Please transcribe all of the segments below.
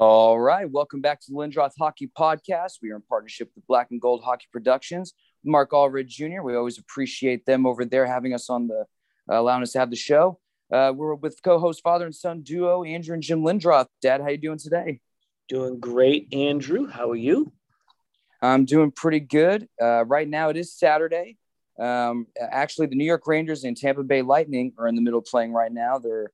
All right, welcome back to the Lindroth Hockey Podcast. We are in partnership with Black and Gold Hockey Productions. Mark Allred Jr., we always appreciate them over there having us on the, allowing us to have the show. We're with co-host father and son duo, Andrew and Jim Lindroth. Dad, how you doing today? Doing great, Andrew. How are you? I'm doing pretty good. Right now it is Saturday. Actually, the New York Rangers and Tampa Bay Lightning are in the middle of playing right now. They're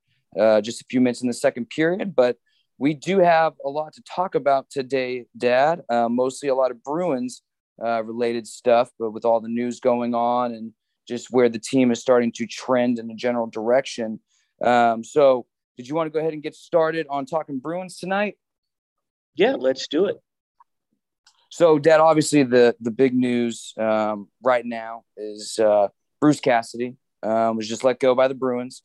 just a few minutes in the second period, but we do have a lot to talk about today, Dad, mostly a lot of Bruins related stuff, but with all the news going on and just where the team is starting to trend in a general direction. So did you want to go ahead and get started on talking Bruins tonight? Yeah, let's do it. So, Dad, obviously the big news right now is Bruce Cassidy was just let go by the Bruins.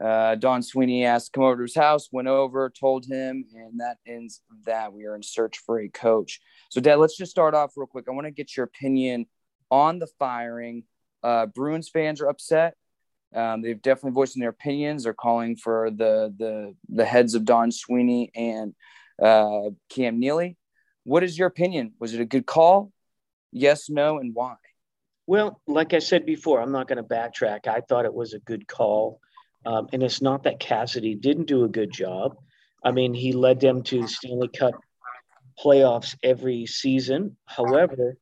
Don Sweeney asked to come over to his house, went over, told him, and that ends that. We are in search for a coach. So, Dad, let's just start off real quick. I want to get your opinion on the firing. Bruins fans are upset. They've definitely voiced in their opinions. They're calling for the heads of Don Sweeney and Cam Neely. What is your opinion? Was it a good call? Yes, no, and why? Well, like I said before, I'm not going to backtrack. I thought it was a good call. And it's not that Cassidy didn't do a good job. I mean, he led them to the Stanley Cup playoffs every season. However,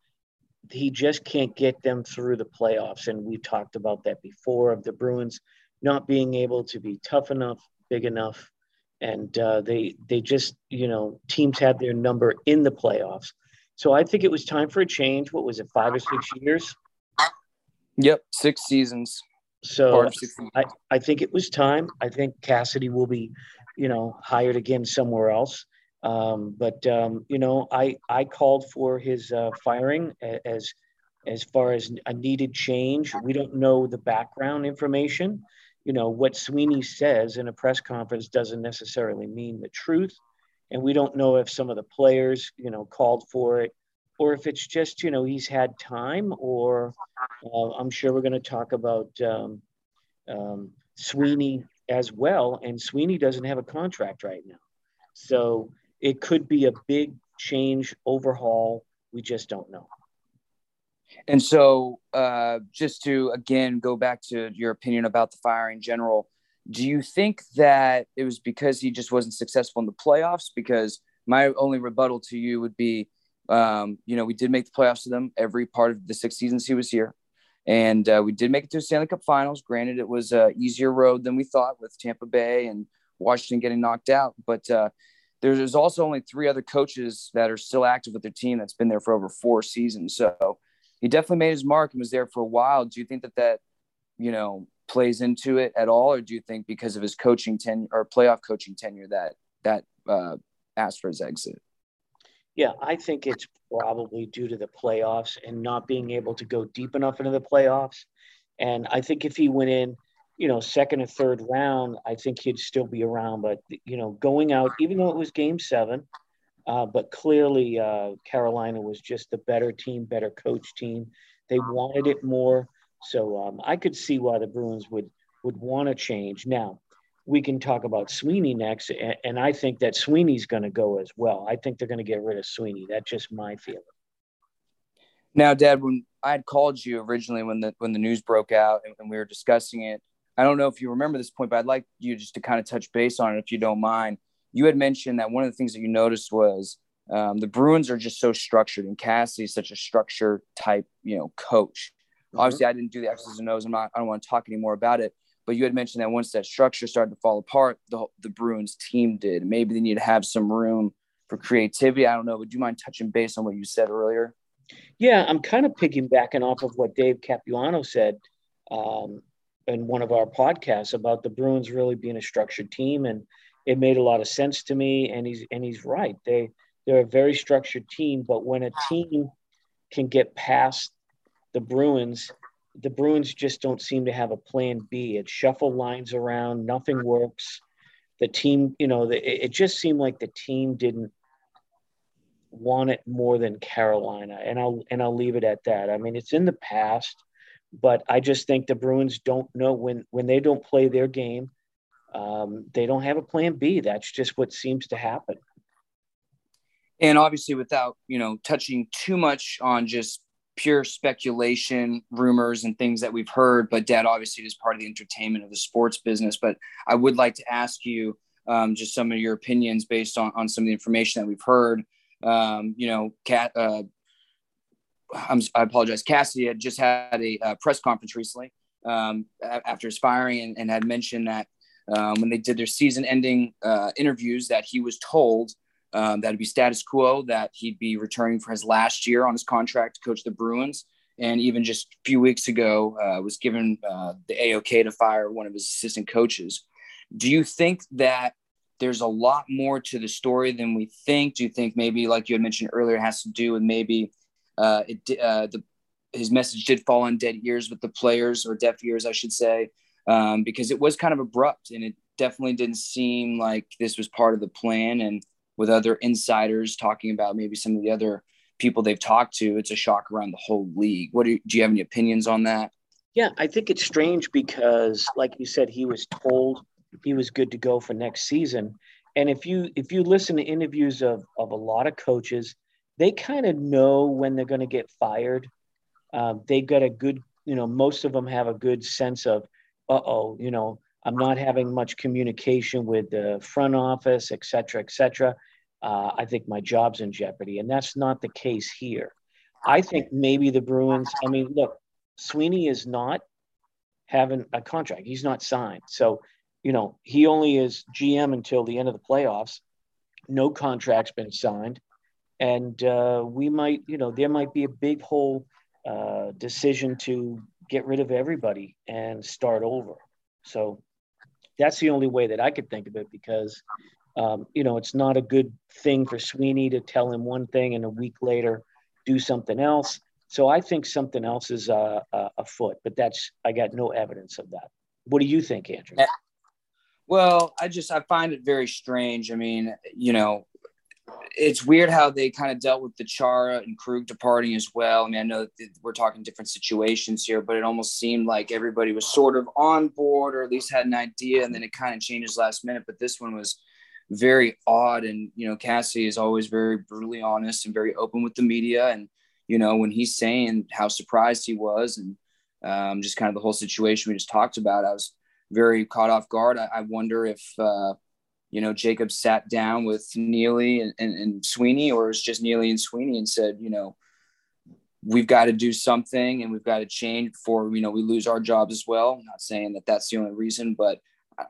he just can't get them through the playoffs. And we've talked about that before, of the Bruins not being able to be tough enough, big enough. And they just, you know, teams had their number in the playoffs. So I think it was time for a change. What was it, 5 or 6 years? Yep, 6 seasons. So I think it was time. I think Cassidy will be, you know, hired again somewhere else. You know, I called for his firing as far as a needed change. We don't know the background information. You know, what Sweeney says in a press conference doesn't necessarily mean the truth. And we don't know if some of the players, you know, called for it, or if it's just, you know, he's had time, or I'm sure we're going to talk about Sweeney as well. And Sweeney doesn't have a contract right now. So it could be a big change, overhaul. We just don't know. And so just to, again, go back to your opinion about the firing in general, do you think that it was because he just wasn't successful in the playoffs? Because my only rebuttal to you would be, you know, we did make the playoffs to them every part of the 6 seasons he was here. And we did make it to the Stanley Cup finals. Granted, it was an easier road than we thought, with Tampa Bay and Washington getting knocked out. But there's also only 3 other coaches that are still active with their team that's been there for over 4 seasons. So he definitely made his mark and was there for a while. Do you think that, you know, plays into it at all? Or do you think because of his coaching tenure or playoff coaching tenure that asked for his exit? Yeah, I think it's probably due to the playoffs and not being able to go deep enough into the playoffs. And I think if he went in, you know, second or third round, I think he'd still be around. But, you know, going out, even though it was Game 7, but clearly Carolina was just the better team, better coach team. They wanted it more. So I could see why the Bruins would want to change. Now, we can talk about Sweeney next, and I think that Sweeney's going to go as well. I think they're going to get rid of Sweeney. That's just my feeling. Now, Dad, when I had called you originally when the news broke out and we were discussing it, I don't know if you remember this point, but I'd like you just to kind of touch base on it if you don't mind. You had mentioned that one of the things that you noticed was the Bruins are just so structured, and Cassidy's such a structure type, you know, coach. Mm-hmm. Obviously, I didn't do the X's and O's. I don't want to talk any more about it. But you had mentioned that once that structure started to fall apart, the Bruins team did. Maybe they need to have some room for creativity. I don't know. Would you mind touching base on what you said earlier? Yeah, I'm kind of piggybacking off of what Dave Capuano said in one of our podcasts about the Bruins really being a structured team, and it made a lot of sense to me. And he's right. They're a very structured team, but when a team can get past the Bruins just don't seem to have a plan B. It shuffle lines around. Nothing works. The team, you know, it just seemed like the team didn't want it more than Carolina. And I'll leave it at that. I mean, it's in the past, but I just think the Bruins don't know when they don't play their game, they don't have a plan B. That's just what seems to happen. And obviously, without, you know, touching too much on just pure speculation, rumors, and things that we've heard, but Dad obviously is part of the entertainment of the sports business. But I would like to ask you just some of your opinions based on some of the information that we've heard. You know, I apologize. Cassidy had just had a press conference recently after his firing and had mentioned that when they did their season-ending interviews, that he was told that would be status quo, that he'd be returning for his last year on his contract to coach the Bruins. And even just a few weeks ago was given the AOK to fire one of his assistant coaches. Do you think that there's a lot more to the story than we think? Do you think maybe, like you had mentioned earlier, it has to do with maybe his message did fall on dead ears with the players, or deaf ears, I should say, because it was kind of abrupt and it definitely didn't seem like this was part of the plan. And with other insiders talking about maybe some of the other people they've talked to, it's a shock around the whole league. Do you have any opinions on that? Yeah, I think it's strange because, like you said, he was told he was good to go for next season. And if you listen to interviews of a lot of coaches, they kind of know when they're going to get fired. They've got a good, you know, most of them have a good sense of, you know, I'm not having much communication with the front office, et cetera, et cetera. I think my job's in jeopardy. And that's not the case here. I think maybe the Bruins, I mean, look, Sweeney is not having a contract. He's not signed. So, you know, he only is GM until the end of the playoffs. No contract's been signed. And we might, you know, there might be a big whole decision to get rid of everybody and start over. So that's the only way that I could think of it, because, you know, it's not a good thing for Sweeney to tell him one thing and a week later do something else. So I think something else is afoot, but I got no evidence of that. What do you think, Andrew? Well, I find it very strange. I mean, you know, it's weird how they kind of dealt with the Chara and Krug departing as well. I mean, I know that we're talking different situations here, but it almost seemed like everybody was sort of on board, or at least had an idea, and then it kind of changes last minute. But this one was very odd. And, you know, Cassidy is always very brutally honest and very open with the media. And, you know, when he's saying how surprised he was and just kind of the whole situation we just talked about, I was very caught off guard. I wonder if, you know, Jacob sat down with Neely and Sweeney, or it's just Neely and Sweeney, and said, you know, we've got to do something and we've got to change before, you know, we lose our jobs as well. I'm not saying that that's the only reason, but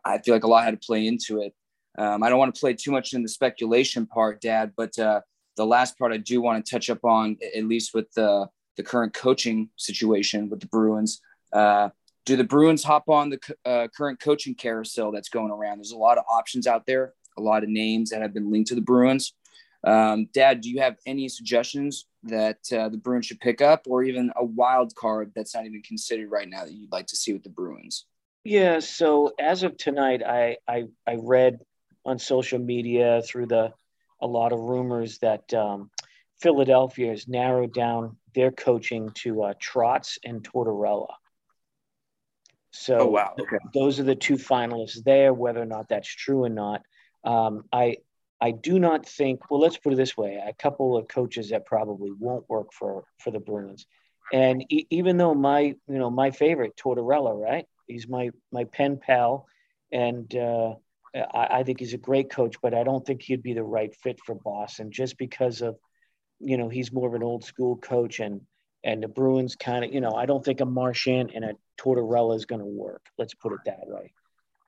I feel like a lot had to play into it. I don't want to play too much in the speculation part, Dad, but the last part I do want to touch up on, at least with the current coaching situation with the Bruins. Do the Bruins hop on the current coaching carousel that's going around? There's a lot of options out there, a lot of names that have been linked to the Bruins. Dad, do you have any suggestions that the Bruins should pick up, or even a wild card that's not even considered right now that you'd like to see with the Bruins? Yeah, so as of tonight, I read on social media through a lot of rumors that Philadelphia has narrowed down their coaching to Trotz and Tortorella. So oh, wow. Okay. Those are the two finalists there, whether or not that's true or not. I do not think, well, let's put it this way, a couple of coaches that probably won't work for the Bruins. And even though my favorite, Tortorella, right? He's my pen pal. And I think he's a great coach, but I don't think he'd be the right fit for Boston, just because of, you know, he's more of an old school coach, and the Bruins kind of, you know, I don't think a Marchand and a Tortorella is going to work. Let's put it that way.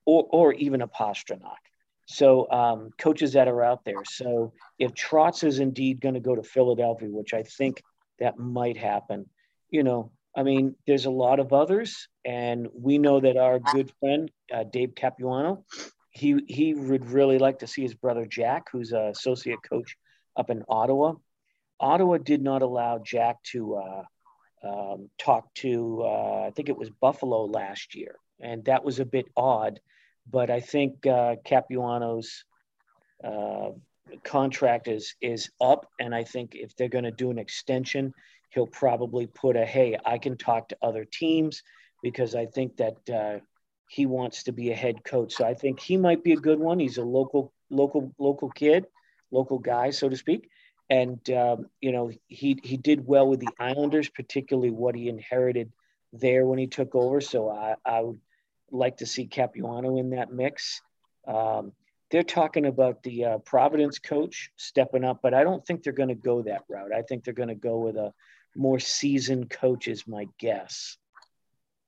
Or even a Pastrnak. So coaches that are out there. So if Trotz is indeed going to go to Philadelphia, which I think that might happen, you know, I mean, there's a lot of others. And we know that our good friend, Dave Capuano, he would really like to see his brother Jack, who's an associate coach up in Ottawa. Ottawa did not allow Jack to talk to, I think it was Buffalo last year. And that was a bit odd, but I think Capuano's contract is up. And I think if they're going to do an extension, he'll probably put hey, I can talk to other teams, because I think that he wants to be a head coach. So I think he might be a good one. He's a local kid, local guy, so to speak. And, you know, he did well with the Islanders, particularly what he inherited there when he took over. So I would like to see Capuano in that mix. They're talking about the Providence coach stepping up, but I don't think they're going to go that route. I think they're going to go with a more seasoned coach is my guess.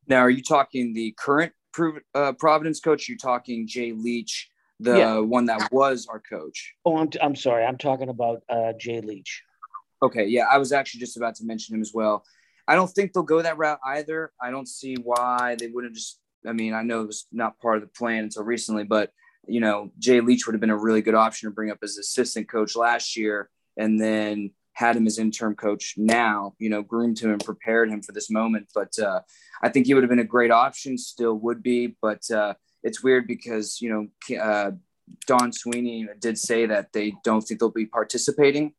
Now, are you talking the current Providence coach? You're talking Jay Leach, the one that was our coach. Oh, I'm sorry. I'm talking about Jay Leach. Okay. Yeah. I was actually just about to mention him as well. I don't think they'll go that route either. I don't see why they wouldn't just, I mean, I know it was not part of the plan until recently, but you know, Jay Leach would have been a really good option to bring up as assistant coach last year and then had him as interim coach now, you know, groomed him and prepared him for this moment. But I think he would have been a great option, still would be. But it's weird because, you know, Don Sweeney did say that they don't think they'll be participating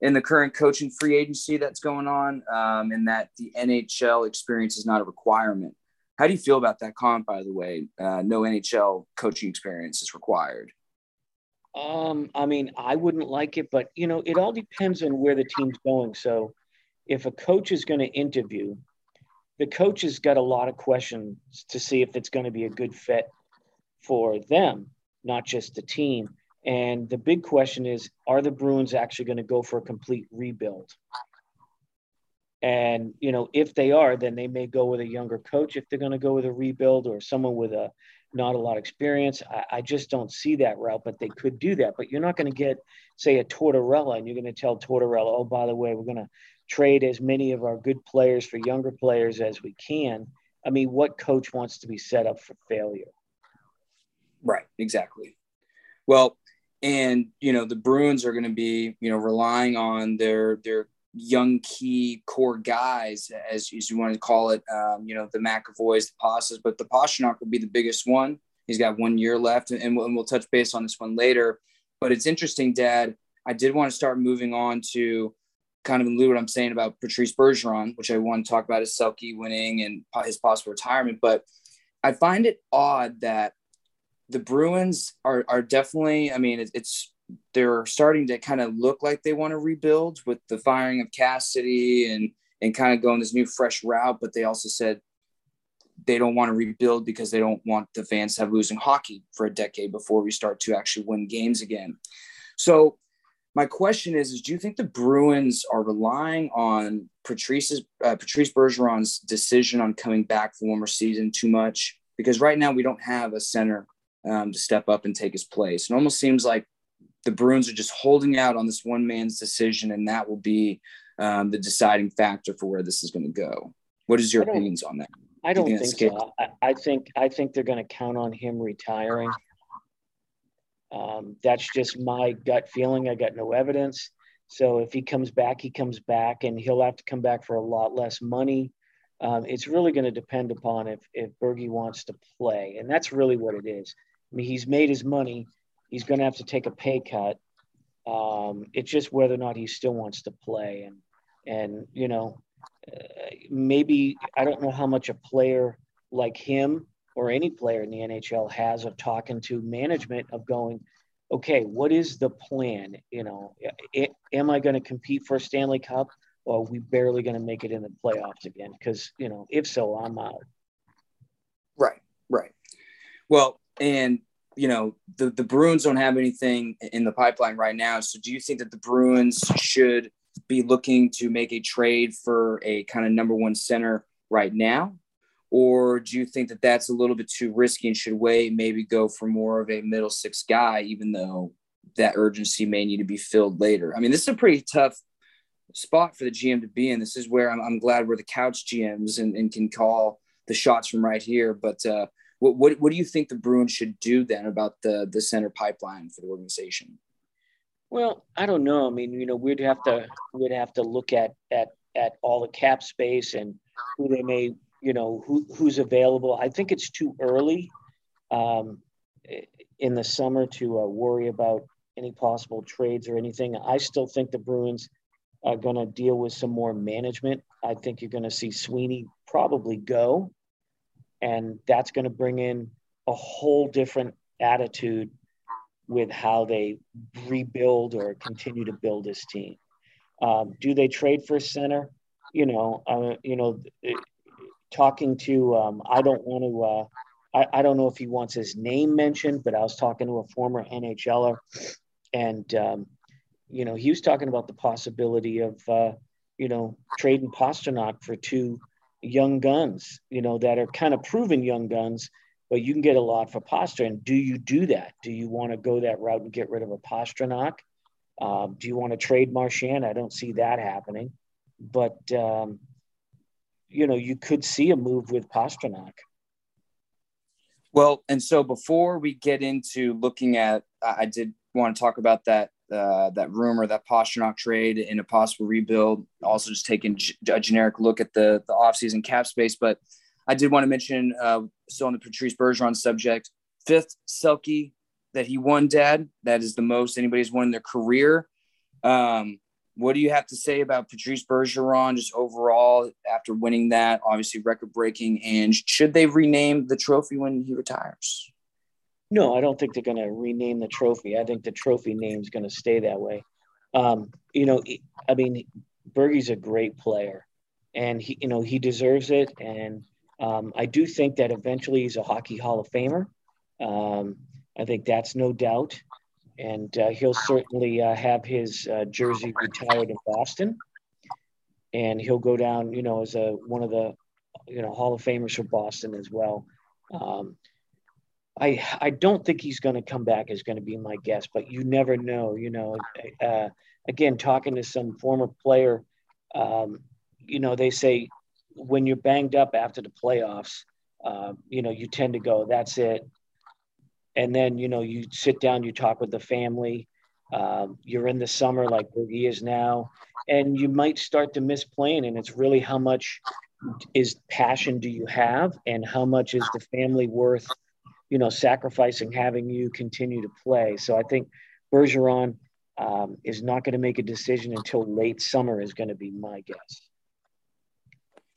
in the current coaching free agency that's going on, and that the NHL experience is not a requirement. How do you feel about that comment, by the way? No NHL coaching experience is required. I mean, I wouldn't like it, but, you know, it all depends on where the team's going. So if a coach is going to interview, the coach has got a lot of questions to see if it's going to be a good fit for them, not just the team. And the big question is, are the Bruins actually going to go for a complete rebuild? And, you know, if they are, then they may go with a younger coach if they're going to go with a rebuild or someone with a not a lot of experience. I just don't see that route, but they could do that. But you're not going to get, say, a Tortorella, and you're going to tell Tortorella, oh, by the way, we're going to trade as many of our good players for younger players as we can. I mean, what coach wants to be set up for failure? Right, exactly. Well, and, you know, the Bruins are going to be, you know, relying on their young key core guys, as you want to call it, you know, the McAvoys, the Pastas, but the Pastrnak will be the biggest one. He's got 1 year left, and we'll touch base on this one later. But it's interesting, Dad, I did want to start moving on to kind of in lieu of what I'm saying about Patrice Bergeron, which I want to talk about his Selke winning and his possible retirement. But I find it odd that the Bruins are definitely, I mean, it's they're starting to kind of look like they want to rebuild with the firing of Cassidy and kind of going this new fresh route. But they also said they don't want to rebuild because they don't want the fans to have losing hockey for a decade before we start to actually win games again. So my question is do you think the Bruins are relying on Patrice Bergeron's decision on coming back for one more season too much? Because right now we don't have a center to step up and take his place. It almost seems like the Bruins are just holding out on this one man's decision, and that will be the deciding factor for where this is going to go. What is your opinions on that? I don't think so. I think they're going to count on him retiring. That's just my gut feeling. I got no evidence. So if he comes back, and he'll have to come back for a lot less money. It's really going to depend upon if Bergie wants to play, and that's really what it is. I mean, he's made his money. He's going to have to take a pay cut. It's just whether or not he still wants to play. And you know, maybe I don't know how much a player like him or any player in the NHL has of talking to management of going, okay, what is the plan? You know, am I going to compete for a Stanley Cup, or are we barely going to make it in the playoffs again? Because, you know, if so, I'm out. Right, right. Well, and you know, the Bruins don't have anything in the pipeline right now. So do you think that the Bruins should be looking to make a trade for a kind of number one center right now? Or do you think that that's a little bit too risky and should wait, maybe go for more of a middle six guy, even though that urgency may need to be filled later? I mean, this is a pretty tough spot for the GM to be in. This is where I'm glad we're the couch GMs and can call the shots from right here. But, What do you think the Bruins should do then about the center pipeline for the organization? Well, I don't know. I mean, you know, we'd have to look at all the cap space and who they may, you know, who's available. I think it's too early in the summer to worry about any possible trades or anything. I still think the Bruins are going to deal with some more management. I think you're going to see Sweeney probably go. And that's going to bring in a whole different attitude with how they rebuild or continue to build this team. Do they trade for center? Talking to I don't know if he wants his name mentioned, but I was talking to a former NHLer, and he was talking about the possibility of trading Pastrnak for two young guns, that are kind of proven young guns, but you can get a lot for Pastrnak. And do you do that? Do you want to go that route and get rid of a Pastrnak? Do you want to trade Marchand? I don't see that happening, but you could see a move with Pastrnak. Well, and so before we get into looking at, I did want to talk about that rumor, that Pastrnak trade in a possible rebuild, also just taking a generic look at the offseason cap space. But I did want to mention, still on the Patrice Bergeron subject, fifth Selke that he won, Dad. That is the most anybody's won in their career. What do you have to say about Patrice Bergeron just overall after winning that? Obviously record-breaking, and should they rename the trophy when he retires? No, I don't think they're going to rename the trophy. I think the trophy name is going to stay that way. Bergie's a great player, and he deserves it. And I do think that eventually he's a Hockey Hall of Famer. I think that's no doubt. And he'll certainly have his jersey retired in Boston, and he'll go down, as one of the, Hall of Famers for Boston as well. I don't think he's going to come back is going to be my guess, but you never know. Again, talking to some former player, they say when you're banged up after the playoffs, you tend to go, that's it. And then, you sit down, you talk with the family, you're in the summer like Bergie is now, and you might start to miss playing. And it's really how much is passion do you have, and how much is the family worth, sacrificing having you continue to play. So I think Bergeron is not going to make a decision until late summer is going to be my guess.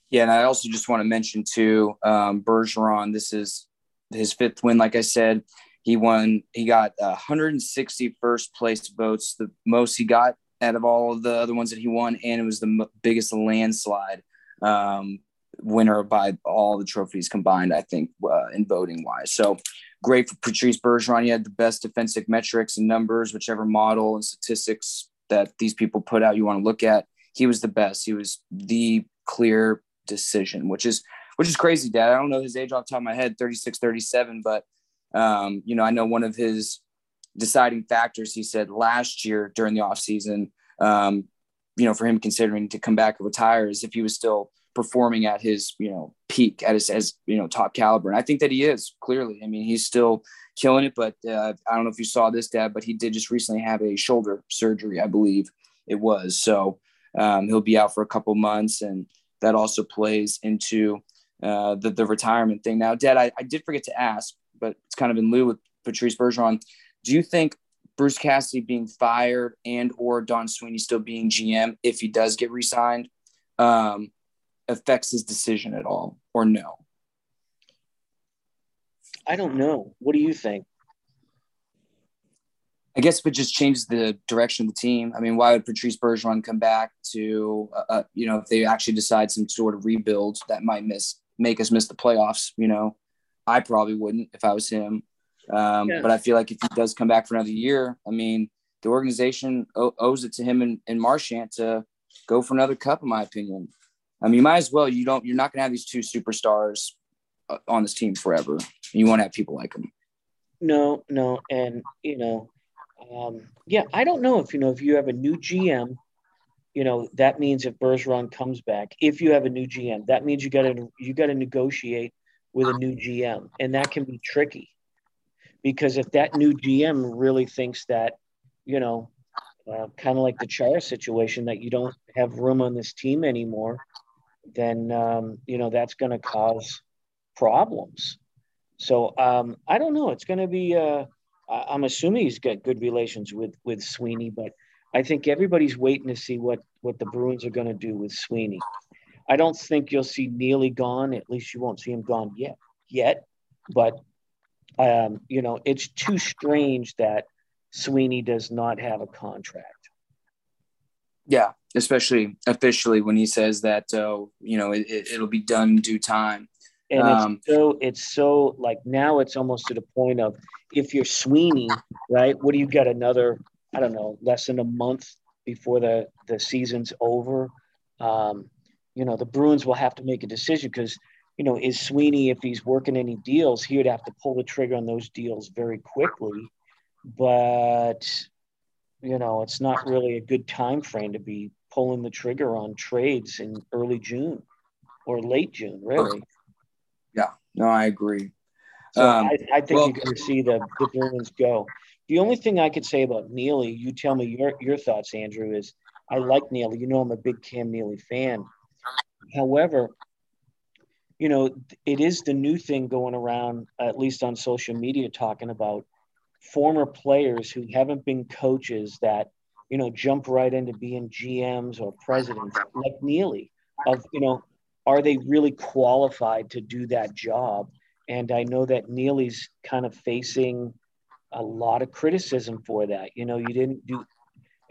Yeah, and I also just want to mention too, Bergeron, this is his fifth win. Like I said, he got 161st place votes, the most he got out of all of the other ones that he won. And it was the biggest landslide winner by all the trophies combined, I think, in voting wise. So great for Patrice Bergeron. He had the best defensive metrics and numbers, whichever model and statistics that these people put out you want to look at. He was the best. He was the clear decision, which is crazy, Dad. I don't know his age off the top of my head, 36, 37, but, I know one of his deciding factors, he said last year during the offseason, for him considering to come back and retire is if he was still performing at his, peak, at his, top caliber. And I think that he is, clearly. I mean, he's still killing it, but I don't know if you saw this, Dad, but he did just recently have a shoulder surgery, I believe it was. So he'll be out for a couple months, and that also plays into the retirement thing. Now, Dad, I did forget to ask, but it's kind of in lieu with Patrice Bergeron. Do you think Bruce Cassidy being fired and or Don Sweeney still being GM, if he does get re-signed, affects his decision at all, or no? I don't know. What do you think? I guess if it just changes the direction of the team. I mean, why would Patrice Bergeron come back to, if they actually decide some sort of rebuild that might make us miss the playoffs? I probably wouldn't if I was him. Yeah. But I feel like if he does come back for another year, I mean, the organization owes it to him and Marchand to go for another cup, in my opinion. I mean, you might as well. You're not going to have these two superstars on this team forever. You won't have people like them. No. And, I don't know if you have a new GM, that means if Bergeron comes back, if you have a new GM, that means you got to negotiate with a new GM, and that can be tricky, because if that new GM really thinks that, kind of like the Chara situation, that you don't have room on this team anymore, then that's going to cause problems. So I don't know. It's going to be. I'm assuming he's got good relations with Sweeney, but I think everybody's waiting to see what the Bruins are going to do with Sweeney. I don't think you'll see Neely gone. At least you won't see him gone yet. But, it's too strange that Sweeney does not have a contract. Yeah, especially officially when he says that, you know, it'll be done in due time. And it's so like now it's almost to the point of if you're Sweeney, right, what do you got another, I don't know, less than a month before the season's over? You know, the Bruins will have to make a decision because, you know, is Sweeney, if he's working any deals, he would have to pull the trigger on those deals very quickly. But, you know, it's not really a good time frame to be pulling the trigger on trades in early June or late June, really. Yeah, no, I agree. So I think you're going to see the Bruins go. The only thing I could say about Neely, you tell me your thoughts, Andrew, is I like Neely. You know, I'm a big Cam Neely fan. However, you know, it is the new thing going around, at least on social media, talking about former players who haven't been coaches that, you know, jump right into being GMs or presidents like Neely of, you know, are they really qualified to do that job? And I know that Neely's kind of facing a lot of criticism for that. You know, you didn't do,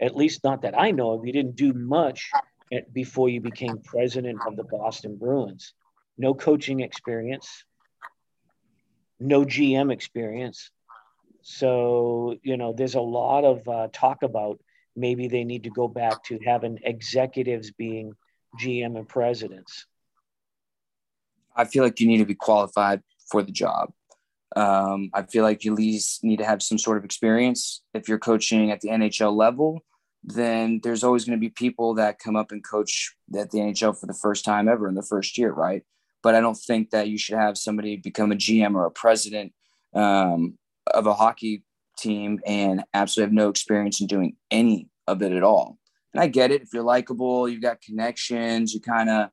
at least not that I know of, you didn't do much before you became president of the Boston Bruins. No coaching experience, no GM experience. So, you know, there's a lot of talk about maybe they need to go back to having executives being GM and presidents. I feel like you need to be qualified for the job. I feel like you at least need to have some sort of experience. If you're coaching at the NHL level, then there's always going to be people that come up and coach at the NHL for the first time ever in the first year, right? But I don't think that you should have somebody become a GM or a president of a hockey team and absolutely have no experience in doing any of it at all. And I get it. If you're likable, you've got connections, you kind of,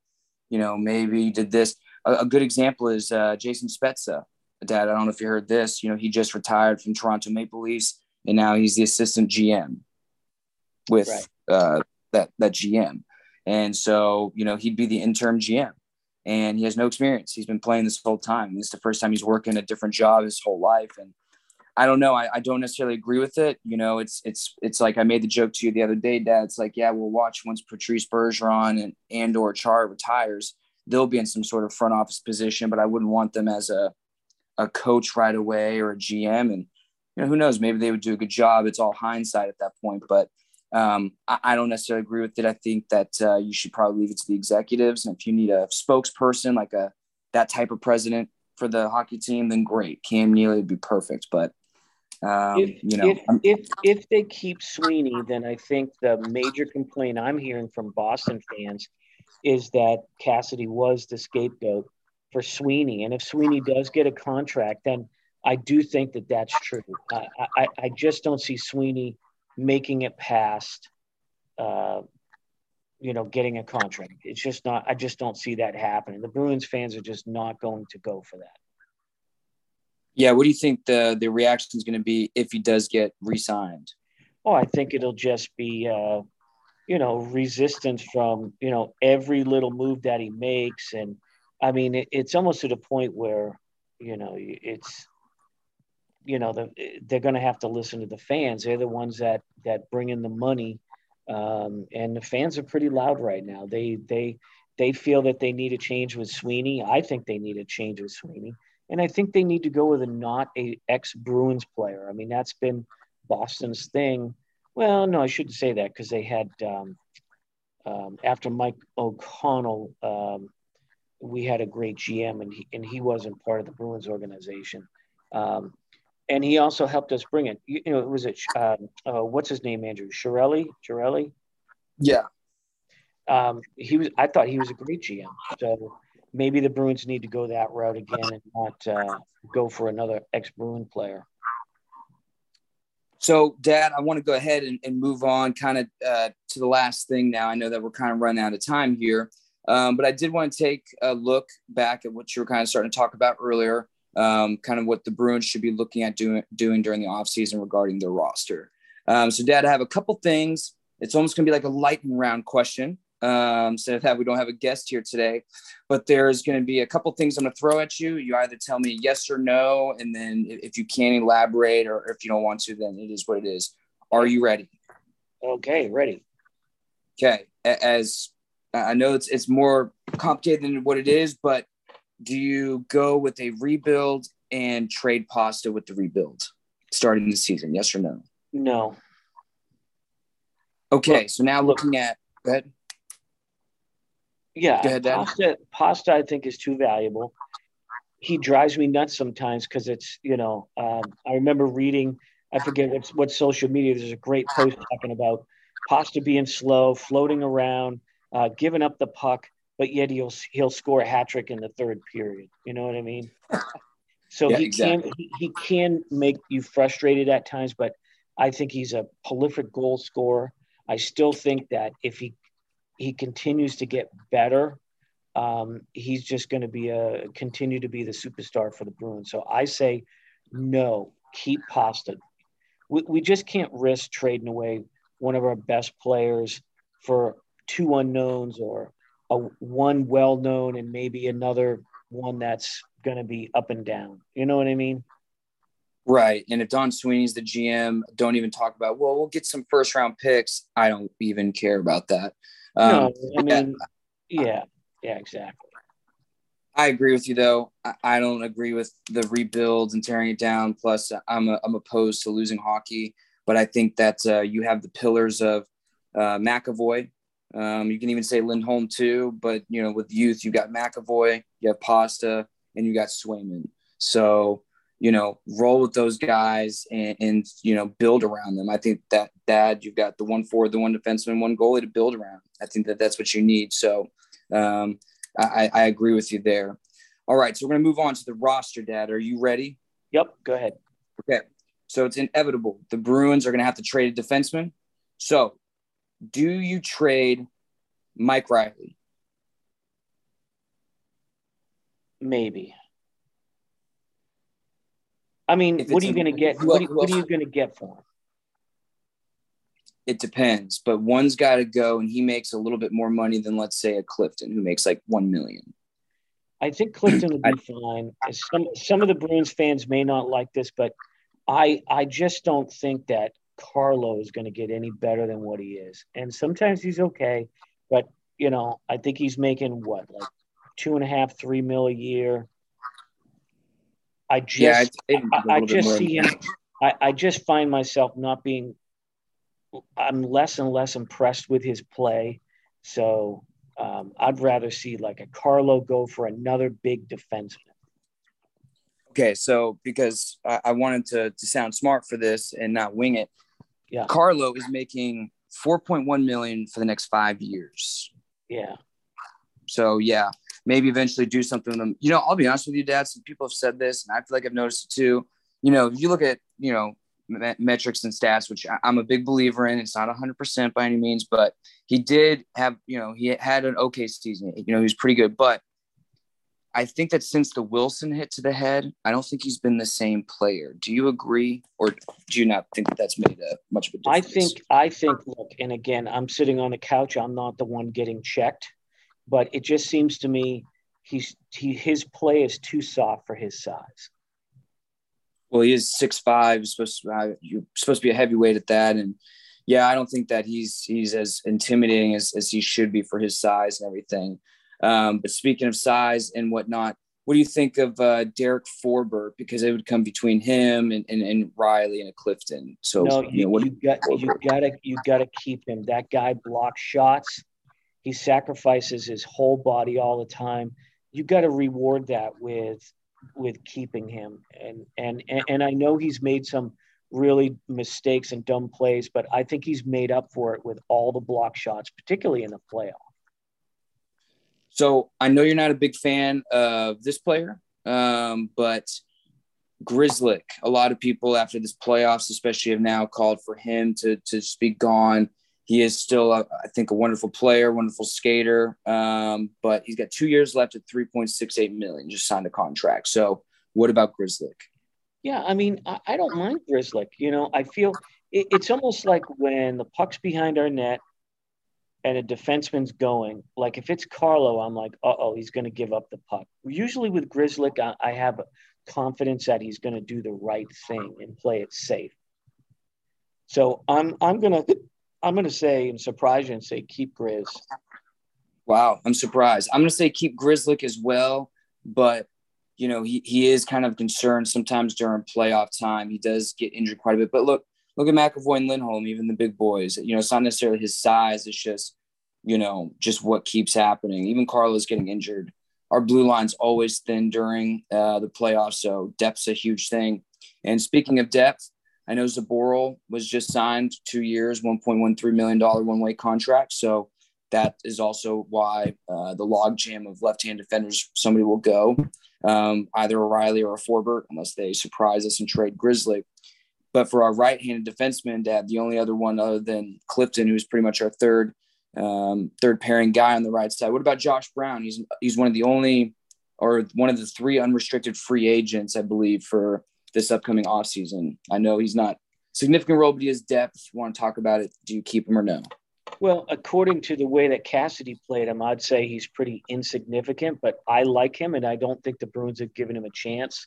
you know, maybe did this. A good example is Jason Spezza. Dad, I don't know if you heard this, you know, he just retired from Toronto Maple Leafs and now he's the assistant GM with that GM. And so, you know, he'd be the interim GM and he has no experience. He's been playing this whole time. This is the first time he's working a different job his whole life. And I don't know. I don't necessarily agree with it. You know, it's like I made the joke to you the other day, Dad. It's like, yeah, we'll watch once Patrice Bergeron and or Chara retires, they'll be in some sort of front office position, but I wouldn't want them as a coach right away or a GM. And, you know, who knows, maybe they would do a good job. It's all hindsight at that point, but I don't necessarily agree with it. I think that you should probably leave it to the executives. And if you need a spokesperson, like that type of president for the hockey team, then great. Cam Neely would be perfect. But, you know, if they keep Sweeney, then I think the major complaint I'm hearing from Boston fans is that Cassidy was the scapegoat for Sweeney. And if Sweeney does get a contract, then I do think that that's true. I just don't see Sweeney making it past, you know, getting a contract. It's just not, I just don't see that happening. The Bruins fans are just not going to go for that. Yeah. What do you think the reaction is going to be if he does get re-signed? Oh, I think it'll just be, you know, resistance from, you know, every little move that he makes. And, I mean, it's almost to the point where, you know, it's, you know, they're going to have to listen to the fans. They're the ones that bring in the money. And the fans are pretty loud right now. They feel that they need a change with Sweeney. I think they need a change with Sweeney. And I think they need to go with not an ex-Bruins player. I mean, that's been Boston's thing. Well, no, I shouldn't say that because they had, after Mike O'Connell, we had a great GM and he wasn't part of the Bruins organization. And he also helped us bring it. You know, what's his name, Andrew? Chiarelli? Yeah. I thought he was a great GM. So maybe the Bruins need to go that route again and not go for another ex-Bruin player. So, Dad, I want to go ahead and move on kind of to the last thing now. I know that we're kind of running out of time here. But I did want to take a look back at what you were kind of starting to talk about earlier, kind of what the Bruins should be looking at doing during the offseason regarding their roster. So, Dad, I have a couple things. It's almost going to be like a lightning round question. Instead of that, we don't have a guest here today. But there's going to be a couple things I'm going to throw at you. You either tell me yes or no, and then if you can't elaborate or if you don't want to, then it is what it is. Are you ready? Okay, ready. Okay. As I know it's more complicated than what it is, but do you go with a rebuild and trade Pasta with the rebuild starting the season? Yes or no? No. Okay. Look, so now looking at – go ahead. Yeah. Go ahead, Pasta, I think, is too valuable. He drives me nuts sometimes because it's, you know, I remember reading – I forget what social media. There's a great post talking about Pasta being slow, floating around, giving up the puck, but yet he'll score a hat trick in the third period. You know what I mean? So yeah, he can make you frustrated at times, but I think he's a prolific goal scorer. I still think that if he continues to get better, he's just going to be continue to be the superstar for the Bruins. So I say no, keep Pasta. We just can't risk trading away one of our best players for two unknowns or one well-known and maybe another one that's going to be up and down. You know what I mean? Right. And if Don Sweeney's the GM, don't even talk about, well, we'll get some first-round picks. I don't even care about that. Yeah, exactly. I agree with you, though. I don't agree with the rebuild and tearing it down. Plus, I'm opposed to losing hockey. But I think that you have the pillars of McAvoy. You can even say Lindholm, too. But, you know, with youth, you got McAvoy, you have Pasta, and you got Swayman. So, you know, roll with those guys and you know, build around them. I think that you've got the one forward, the one defenseman, one goalie to build around. I think that's what you need. So, I agree with you there. All right, so we're going to move on to the roster, Dad. Are you ready? Yep, go ahead. Okay, so it's inevitable. The Bruins are going to have to trade a defenseman. So do you trade Mike Riley? Maybe. I mean, what are you going to get? What are you going to get for him? It depends, but one's got to go, and he makes a little bit more money than, let's say, a Clifton, who makes like $1 million. I think Clifton would be fine. Some of the Bruins fans may not like this, but I just don't think that Carlo is going to get any better than what he is. And sometimes he's okay, but, you know, I think he's making, what, like $2.5-3 million a year. I just find myself not being – I'm less and less impressed with his play. So I'd rather see like a Carlo go for another big defenseman. Okay. So because I wanted to sound smart for this and not wing it. Yeah. Carlo is making $4.1 million for the next 5 years. Yeah. So yeah, maybe eventually do something with them. You know, I'll be honest with you, Dad, some people have said this and I feel like I've noticed it too. You know, if you look at, you know, metrics and stats, which I'm a big believer in. It's not 100% by any means, but he did have, you know, he had an okay season. You know, he was pretty good, but I think that since the Wilson hit to the head, I don't think he's been the same player. Do you agree, or do you not think that's made much of a difference? I think. Look, and again, I'm sitting on the couch. I'm not the one getting checked, but it just seems to me his play is too soft for his size. Well, he is 6'5", supposed to be a heavyweight at that. And, yeah, I don't think that he's as intimidating as he should be for his size and everything. But speaking of size and whatnot, what do you think of Derek Forbert? Because it would come between him and Riley and a Clifton. So no, you gotta keep him. That guy blocks shots. He sacrifices his whole body all the time. You got to reward that with keeping him. And I know he's made some really mistakes and dumb plays, but I think he's made up for it with all the block shots, particularly in the playoff. So I know you're not a big fan of this player, but Grislyk, a lot of people after this playoffs, especially have now called for him to just be gone. He is still, I think, a wonderful player, wonderful skater, but he's got 2 years left at $3.68 million, just signed a contract. So what about Grislyk? Yeah, I mean, I don't mind Grislyk. You know, I feel it's almost like when the puck's behind our net and a defenseman's going, like if it's Carlo, I'm like, uh-oh, he's going to give up the puck. Usually with Grislyk, I have confidence that he's going to do the right thing and play it safe. So I'm going to – I'm going to say and surprise you and say keep Grizz. Wow, I'm surprised. I'm going to say keep Grislyk as well, but you know he is kind of concerned sometimes during playoff time. He does get injured quite a bit. But look at McAvoy and Lindholm, even the big boys. You know, it's not necessarily his size. It's just what keeps happening. Even Carlo's getting injured. Our blue line's always thin during the playoffs, so depth's a huge thing. And speaking of depth, I know Zboril was just signed 2 years, $1.13 million one-way contract. So that is also why the logjam of left-hand defenders, somebody will go, either a Riley or a Forbert, unless they surprise us and trade Grislyk. But for our right-handed defenseman, Dad, the only other one other than Clifton, who's pretty much our third pairing guy on the right side. What about Josh Brown? He's one of the only, or one of the three unrestricted free agents, I believe, for this upcoming offseason. I know he's not significant role, but he has depth. You want to talk about it? Do you keep him or no? Well, according to the way that Cassidy played him, I'd say he's pretty insignificant, but I like him, and I don't think the Bruins have given him a chance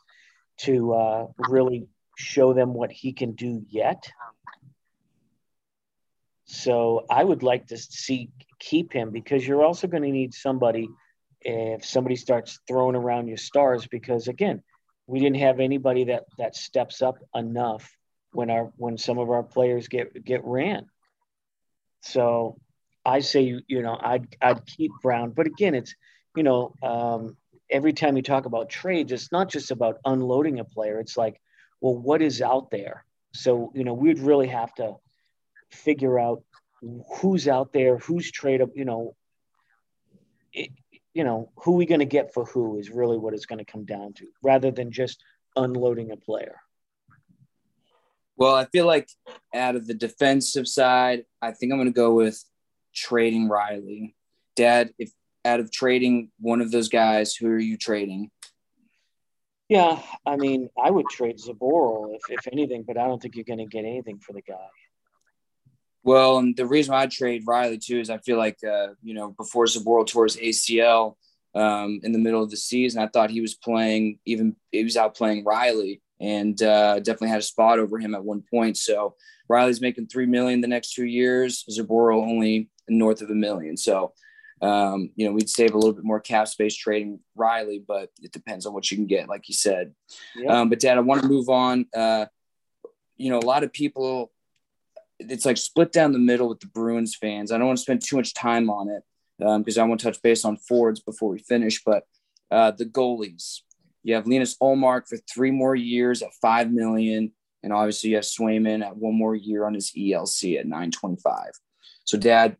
to really show them what he can do yet. So I would like to keep him, because you're also going to need somebody if somebody starts throwing around your stars, because again, we didn't have anybody that steps up enough when some of our players get ran. So I say, I'd keep Brown, but again, it's, every time you talk about trades, it's not just about unloading a player. It's like, well, what is out there? So, we'd really have to figure out who's out there, who's tradable, who we going to get for who is really what it's going to come down to, rather than just unloading a player. Well, I feel like out of the defensive side, I think I'm going to go with trading Riley. Dad, if out of trading one of those guys, who are you trading? Yeah, I mean, I would trade Zboril if anything, but I don't think you're going to get anything for the guy. Well, and the reason why I trade Riley, too, is I feel like, before Zboril tore his ACL in the middle of the season, I thought he was outplaying Riley, and definitely had a spot over him at one point. So Riley's making $3 million the next 2 years, Zboril only north of $1 million. So, we'd save a little bit more cap space trading Riley, but it depends on what you can get, like you said. Yep. But, Dad, I want to move on. A lot of people – it's like split down the middle with the Bruins fans. I don't want to spend too much time on it because I want to touch base on forwards before we finish. But the goalies, you have Linus Ullmark for 3 more years at $5 million, and obviously you have Swayman at 1 more year on his ELC at $9.25. So, Dad,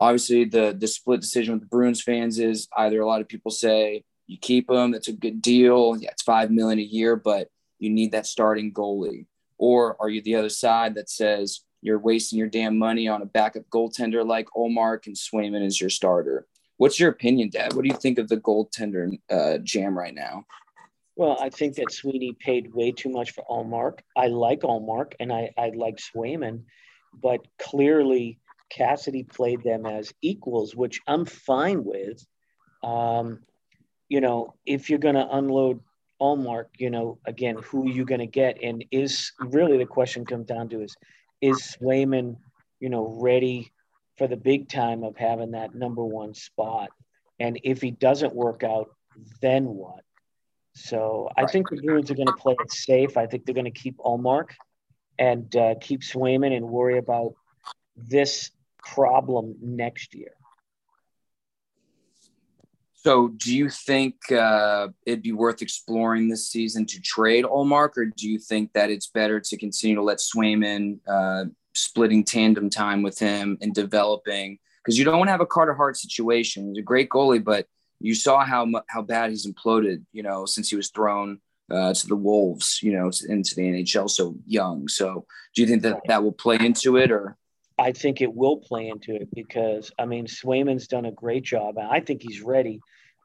obviously the split decision with the Bruins fans is either a lot of people say you keep him, that's a good deal, yeah, it's $5 million a year, but you need that starting goalie, or are you the other side that says you're wasting your damn money on a backup goaltender like Ullmark and Swayman is your starter? What's your opinion, Dad? What do you think of the goaltender jam right now? Well, I think that Sweeney paid way too much for Ullmark. I like Ullmark and I like Swayman, but clearly Cassidy played them as equals, which I'm fine with. If you're going to unload Ullmark, again, who are you going to get? And is really the question comes down to is Swayman, ready for the big time of having that number one spot? And if he doesn't work out, then what? So right. I think the Bruins are going to play it safe. I think they're going to keep Ullmark and keep Swayman and worry about this problem next year. So do you think it'd be worth exploring this season to trade Ullmark, or do you think that it's better to continue to let Swayman splitting tandem time with him and developing? Because you don't want to have a Carter Hart situation. He's a great goalie, but you saw how bad he's imploded, since he was thrown to the Wolves, into the NHL so young. So do you think that will play into it, or? I think it will play into it because, Swayman's done a great job. And I think he's ready.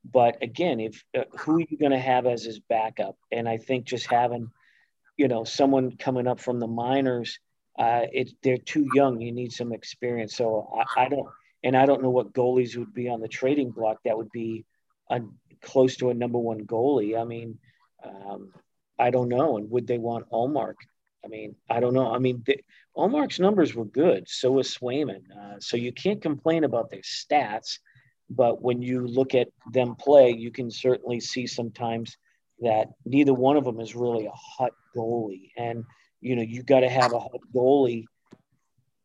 But, again, if who are you going to have as his backup? And I think just having, someone coming up from the minors, they're too young. You need some experience. So I don't know what goalies would be on the trading block that would be close to a number one goalie. I don't know. And would they want Ullmark? I mean, I don't know. I mean, Ullmark's numbers were good. So was Swayman. So you can't complain about their stats. But when you look at them play, you can certainly see sometimes that neither one of them is really a hot goalie. And, you know, you got to have a hot goalie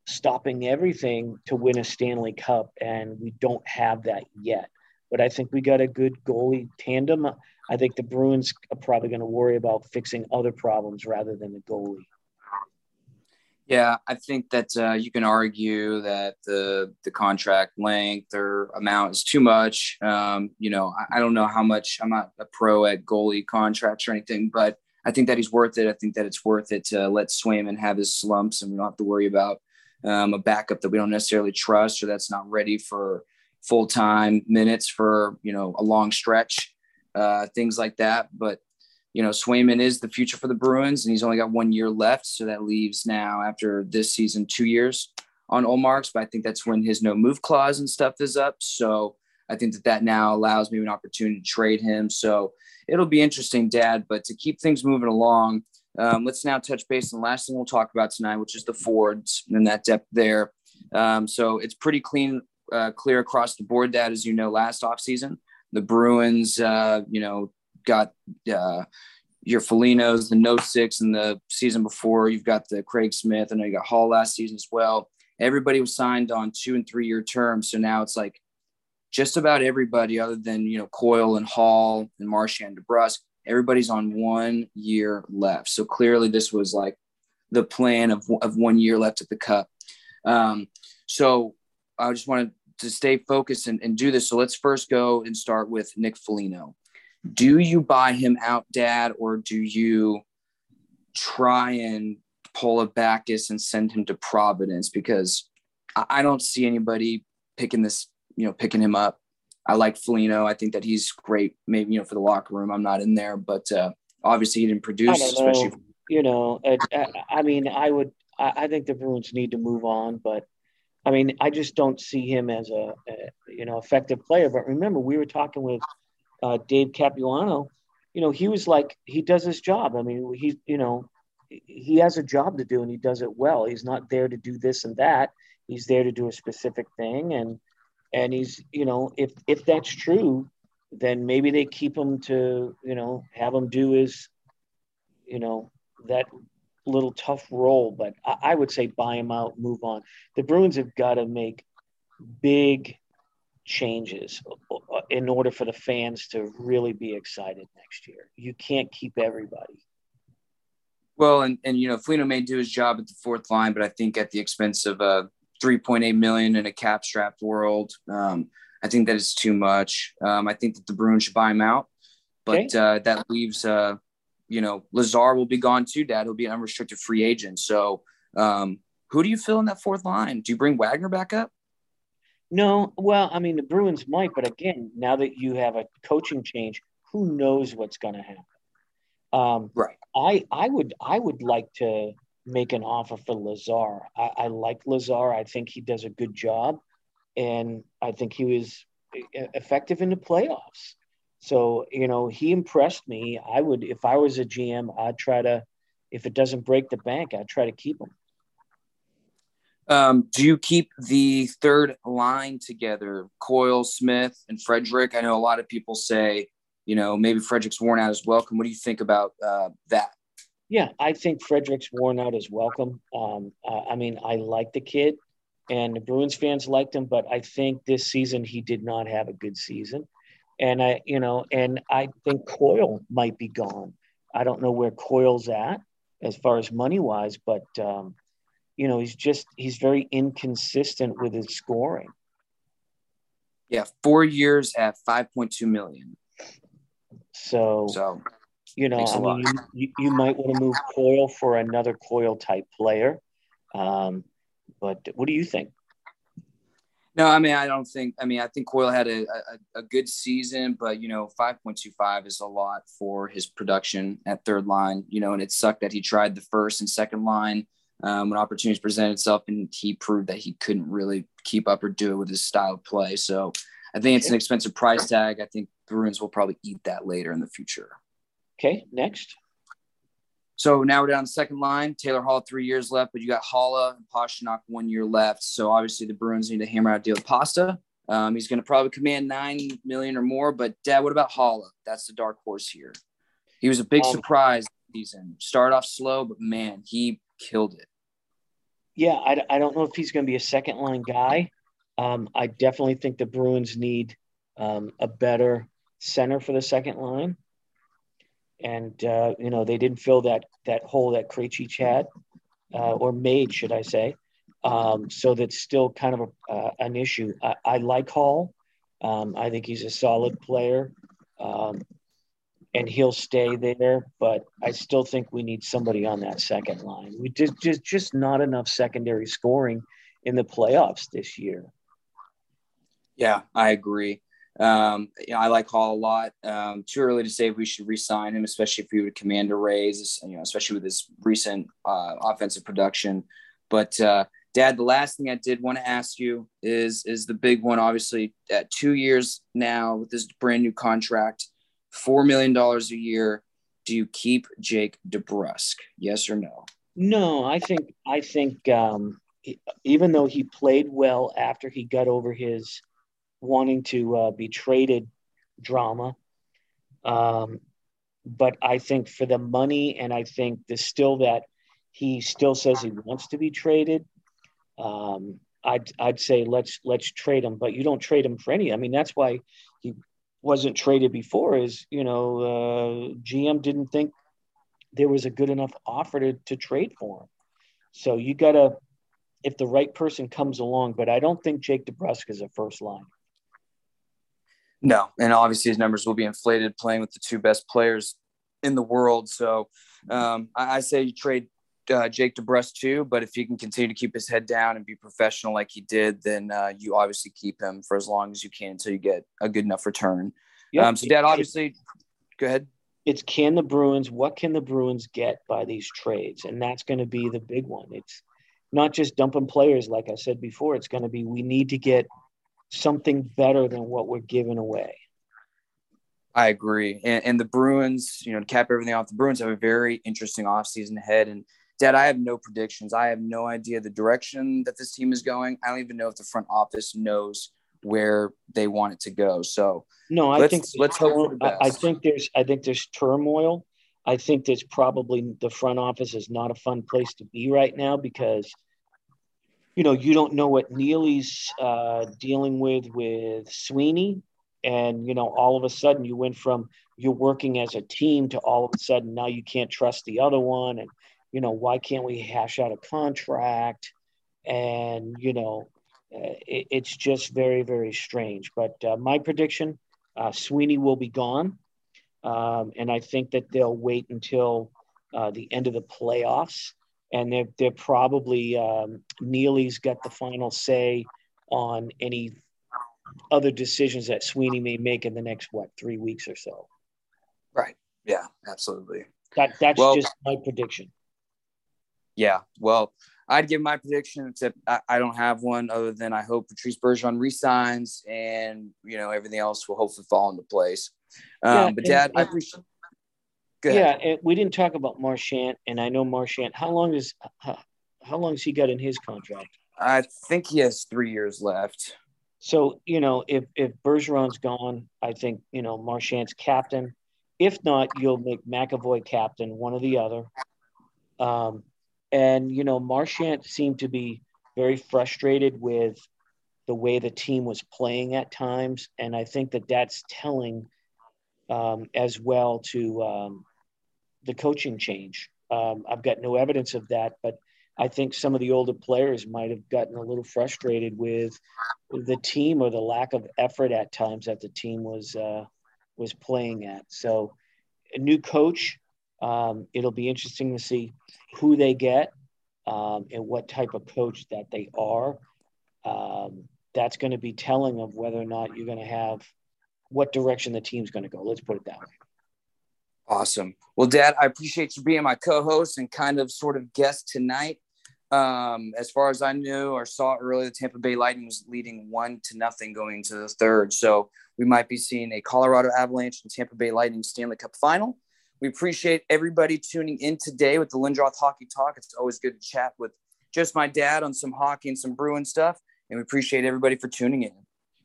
stopping everything to win a Stanley Cup. And we don't have that yet. But I think we got a good goalie tandem. I think the Bruins are probably going to worry about fixing other problems rather than the goalie. Yeah, I think that you can argue that the contract length or amount is too much. You know, I don't know how much. I'm not a pro at goalie contracts or anything, but I think that he's worth it. I think that it's worth it to let Swayman have his slumps and we don't have to worry about a backup that we don't necessarily trust or that's not ready for full-time minutes for, you know, a long stretch, things like that. But, you know, Swayman is the future for the Bruins, and he's only got 1 year left. So that leaves now after this season, 2 years on Ullmark's. But I think that's when his no move clause and stuff is up. So I think that that now allows me an opportunity to trade him. So it'll be interesting, Dad, but to keep things moving along, let's now touch base on the last thing we'll talk about tonight, which is the forwards and that depth there. So it's pretty clear across the board that, as you know, last offseason, the Bruins, you know, got your Folignos, the Nozick, and the season before you've got the Craig Smith. I know you got Hall last season as well. Everybody was signed on 2 and 3 year terms. So now it's like just about everybody other than, you know, Coyle and Hall and Marchand, DeBrusk, everybody's on 1 year left. So clearly this was like the plan of 1 year left at the Cup. So I just wanted to stay focused and do this. So let's first go and start with Nick Foligno. Do you buy him out, Dad, or do you try and pull a Backus and send him to Providence? Because I don't see anybody picking him up. I like Foligno. I think that he's great. Maybe, you know, for the locker room, I'm not in there, but obviously he didn't produce. Especially, you know, I mean, I think the Bruins need to move on, but I mean, I just don't see him as a you know, effective player. But remember, we were talking with Dave Capuano. You know, he was like, he does his job. I mean, he has a job to do and he does it well. He's not there to do this and that. He's there to do a specific thing. And he's, you know, if that's true, then maybe they keep him to, you know, have him do his, you know, that little tough role, but I would say buy him out, move on. The Bruins have got to make big changes in order for the fans to really be excited next year. You can't keep everybody. Well, and you know, Foligno may do his job at the fourth line, but I think at the expense of $3.8 million in a cap-strapped world, I think that is too much. I think that the Bruins should buy him out, but okay. That leaves you know, Lazar will be gone too, Dad. He'll be an unrestricted free agent. So who do you fill in that fourth line? Do you bring Wagner back up? No. Well, I mean, the Bruins might, but again, now that you have a coaching change, who knows what's going to happen? Right. I would like to make an offer for Lazar. I like Lazar. I think he does a good job. And I think he was effective in the playoffs. So, you know, he impressed me. I would, if I was a GM, I'd try to, if it doesn't break the bank, I'd try to keep him. Do you keep the third line together, Coyle, Smith, and Frederick? I know a lot of people say, you know, maybe Frederick's worn out as welcome. What do you think about that? Yeah, I think Frederick's worn out as welcome. I mean, I like the kid and the Bruins fans liked him, but I think this season he did not have a good season. And I think Coyle might be gone. I don't know where Coyle's at as far as money wise, but you know, he's very inconsistent with his scoring. Yeah, 4 years at $5.2 million. So you know, I mean, you might want to move Coyle for another Coyle type player. But what do you think? No, I mean, I think Coyle had a good season, but, you know, 5.25 is a lot for his production at third line, you know, and it sucked that he tried the first and second line when opportunities presented itself, and he proved that he couldn't really keep up or do it with his style of play. So I think it's an expensive price tag. I think Bruins will probably eat that later in the future. Okay, next. So now we're down the second line. Taylor Hall, 3 years left, but you got Hall and Pastrnak 1 year left. So obviously the Bruins need to hammer out a deal with Pasta. He's going to probably command $9 million or more. But Dad, what about Hall? That's the dark horse here. He was a big surprise this season. Started off slow, but man, he killed it. Yeah, I don't know if he's going to be a second line guy. I definitely think the Bruins need a better center for the second line. And, you know, they didn't fill that hole that Krejci had or made, should I say. So that's still kind of an issue. I like Hall. I think he's a solid player and he'll stay there. But I still think we need somebody on that second line. We just not enough secondary scoring in the playoffs this year. Yeah, I agree. You know, I like Hall a lot. Too early to say if we should re-sign him, especially if he would command a raise, you know, especially with his recent offensive production. But Dad, the last thing I did want to ask you is the big one, obviously, at 2 years now with this brand new contract, $4 million a year. Do you keep Jake DeBrusk? Yes or no? No, I think even though he played well after he got over his wanting to be traded drama. But I think for the money, and I think there's still that he still says he wants to be traded. I'd say let's trade him, but you don't trade him for any. I mean, that's why he wasn't traded before is, you know, GM didn't think there was a good enough offer to trade for him. So you got to, if the right person comes along, but I don't think Jake DeBrusk is a first line. No. And obviously his numbers will be inflated playing with the two best players in the world. So I say you trade Jake DeBrusk too, but if he can continue to keep his head down and be professional like he did, then you obviously keep him for as long as you can until you get a good enough return. Yep. So Dad, obviously go ahead. It's what can the Bruins get by these trades? And that's going to be the big one. It's not just dumping players, like I said before. It's going to be we need to get something better than what we're giving away. I agree. And the Bruins, you know, to cap everything off, the Bruins have a very interesting offseason ahead. And, Dad, I have no predictions. I have no idea the direction that this team is going. I don't even know if the front office knows where they want it to go. So no, let's hope for the best. I think there's turmoil. I think there's probably the front office is not a fun place to be right now because, you know, you don't know what Neely's dealing with Sweeney. And, you know, all of a sudden you went from you're working as a team to all of a sudden now you can't trust the other one. And, you know, why can't we hash out a contract? And, you know, it's just very, very strange. But my prediction, Sweeney will be gone. And I think that they'll wait until the end of the playoffs, and they're probably Neely's got the final say on any other decisions that Sweeney may make in the next 3 weeks or so. Right. Yeah. Absolutely. That's just my prediction. Yeah. Well, I'd give my prediction, except I don't have one other than I hope Patrice Bergeron resigns, and you know everything else will hopefully fall into place. But Dad, I appreciate. Yeah, and we didn't talk about Marchand, and I know Marchand. How long has he got in his contract? I think he has 3 years left. So you know, if Bergeron's gone, I think you know Marchand's captain. If not, you'll make McAvoy captain, one or the other. And, you know, Marchand seemed to be very frustrated with the way the team was playing at times. And I think that that's telling as well to the coaching change. I've got no evidence of that, but I think some of the older players might have gotten a little frustrated with the team or the lack of effort at times that the team was playing at. So a new coach, it'll be interesting to see who they get and what type of coach that they are. That's going to be telling of whether or not you're going to have what direction the team's going to go. Let's put it that way. Awesome. Well, Dad, I appreciate you being my co-host and kind of sort of guest tonight. As far as I knew or saw earlier, the Tampa Bay Lightning was leading 1-0 going into the third. So we might be seeing a Colorado Avalanche and Tampa Bay Lightning Stanley Cup final. We appreciate everybody tuning in today with the Lindroth Hockey Talk. It's always good to chat with just my dad on some hockey and some Bruin stuff. And we appreciate everybody for tuning in.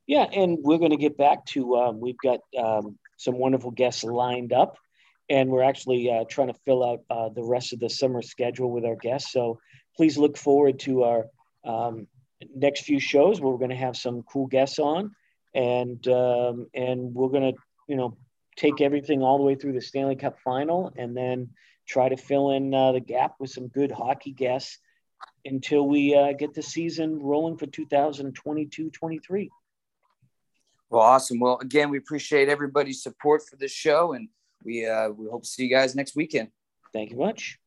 Yeah, and we're going to get back to we've got some wonderful guests lined up. And we're actually trying to fill out the rest of the summer schedule with our guests. So please look forward to our next few shows where we're going to have some cool guests on. And we're going to, take everything all the way through the Stanley Cup final and then try to fill in the gap with some good hockey guests until we get the season rolling for 2022-23. Well, awesome. Well, again, we appreciate everybody's support for this show, and we hope to see you guys next weekend. Thank you much.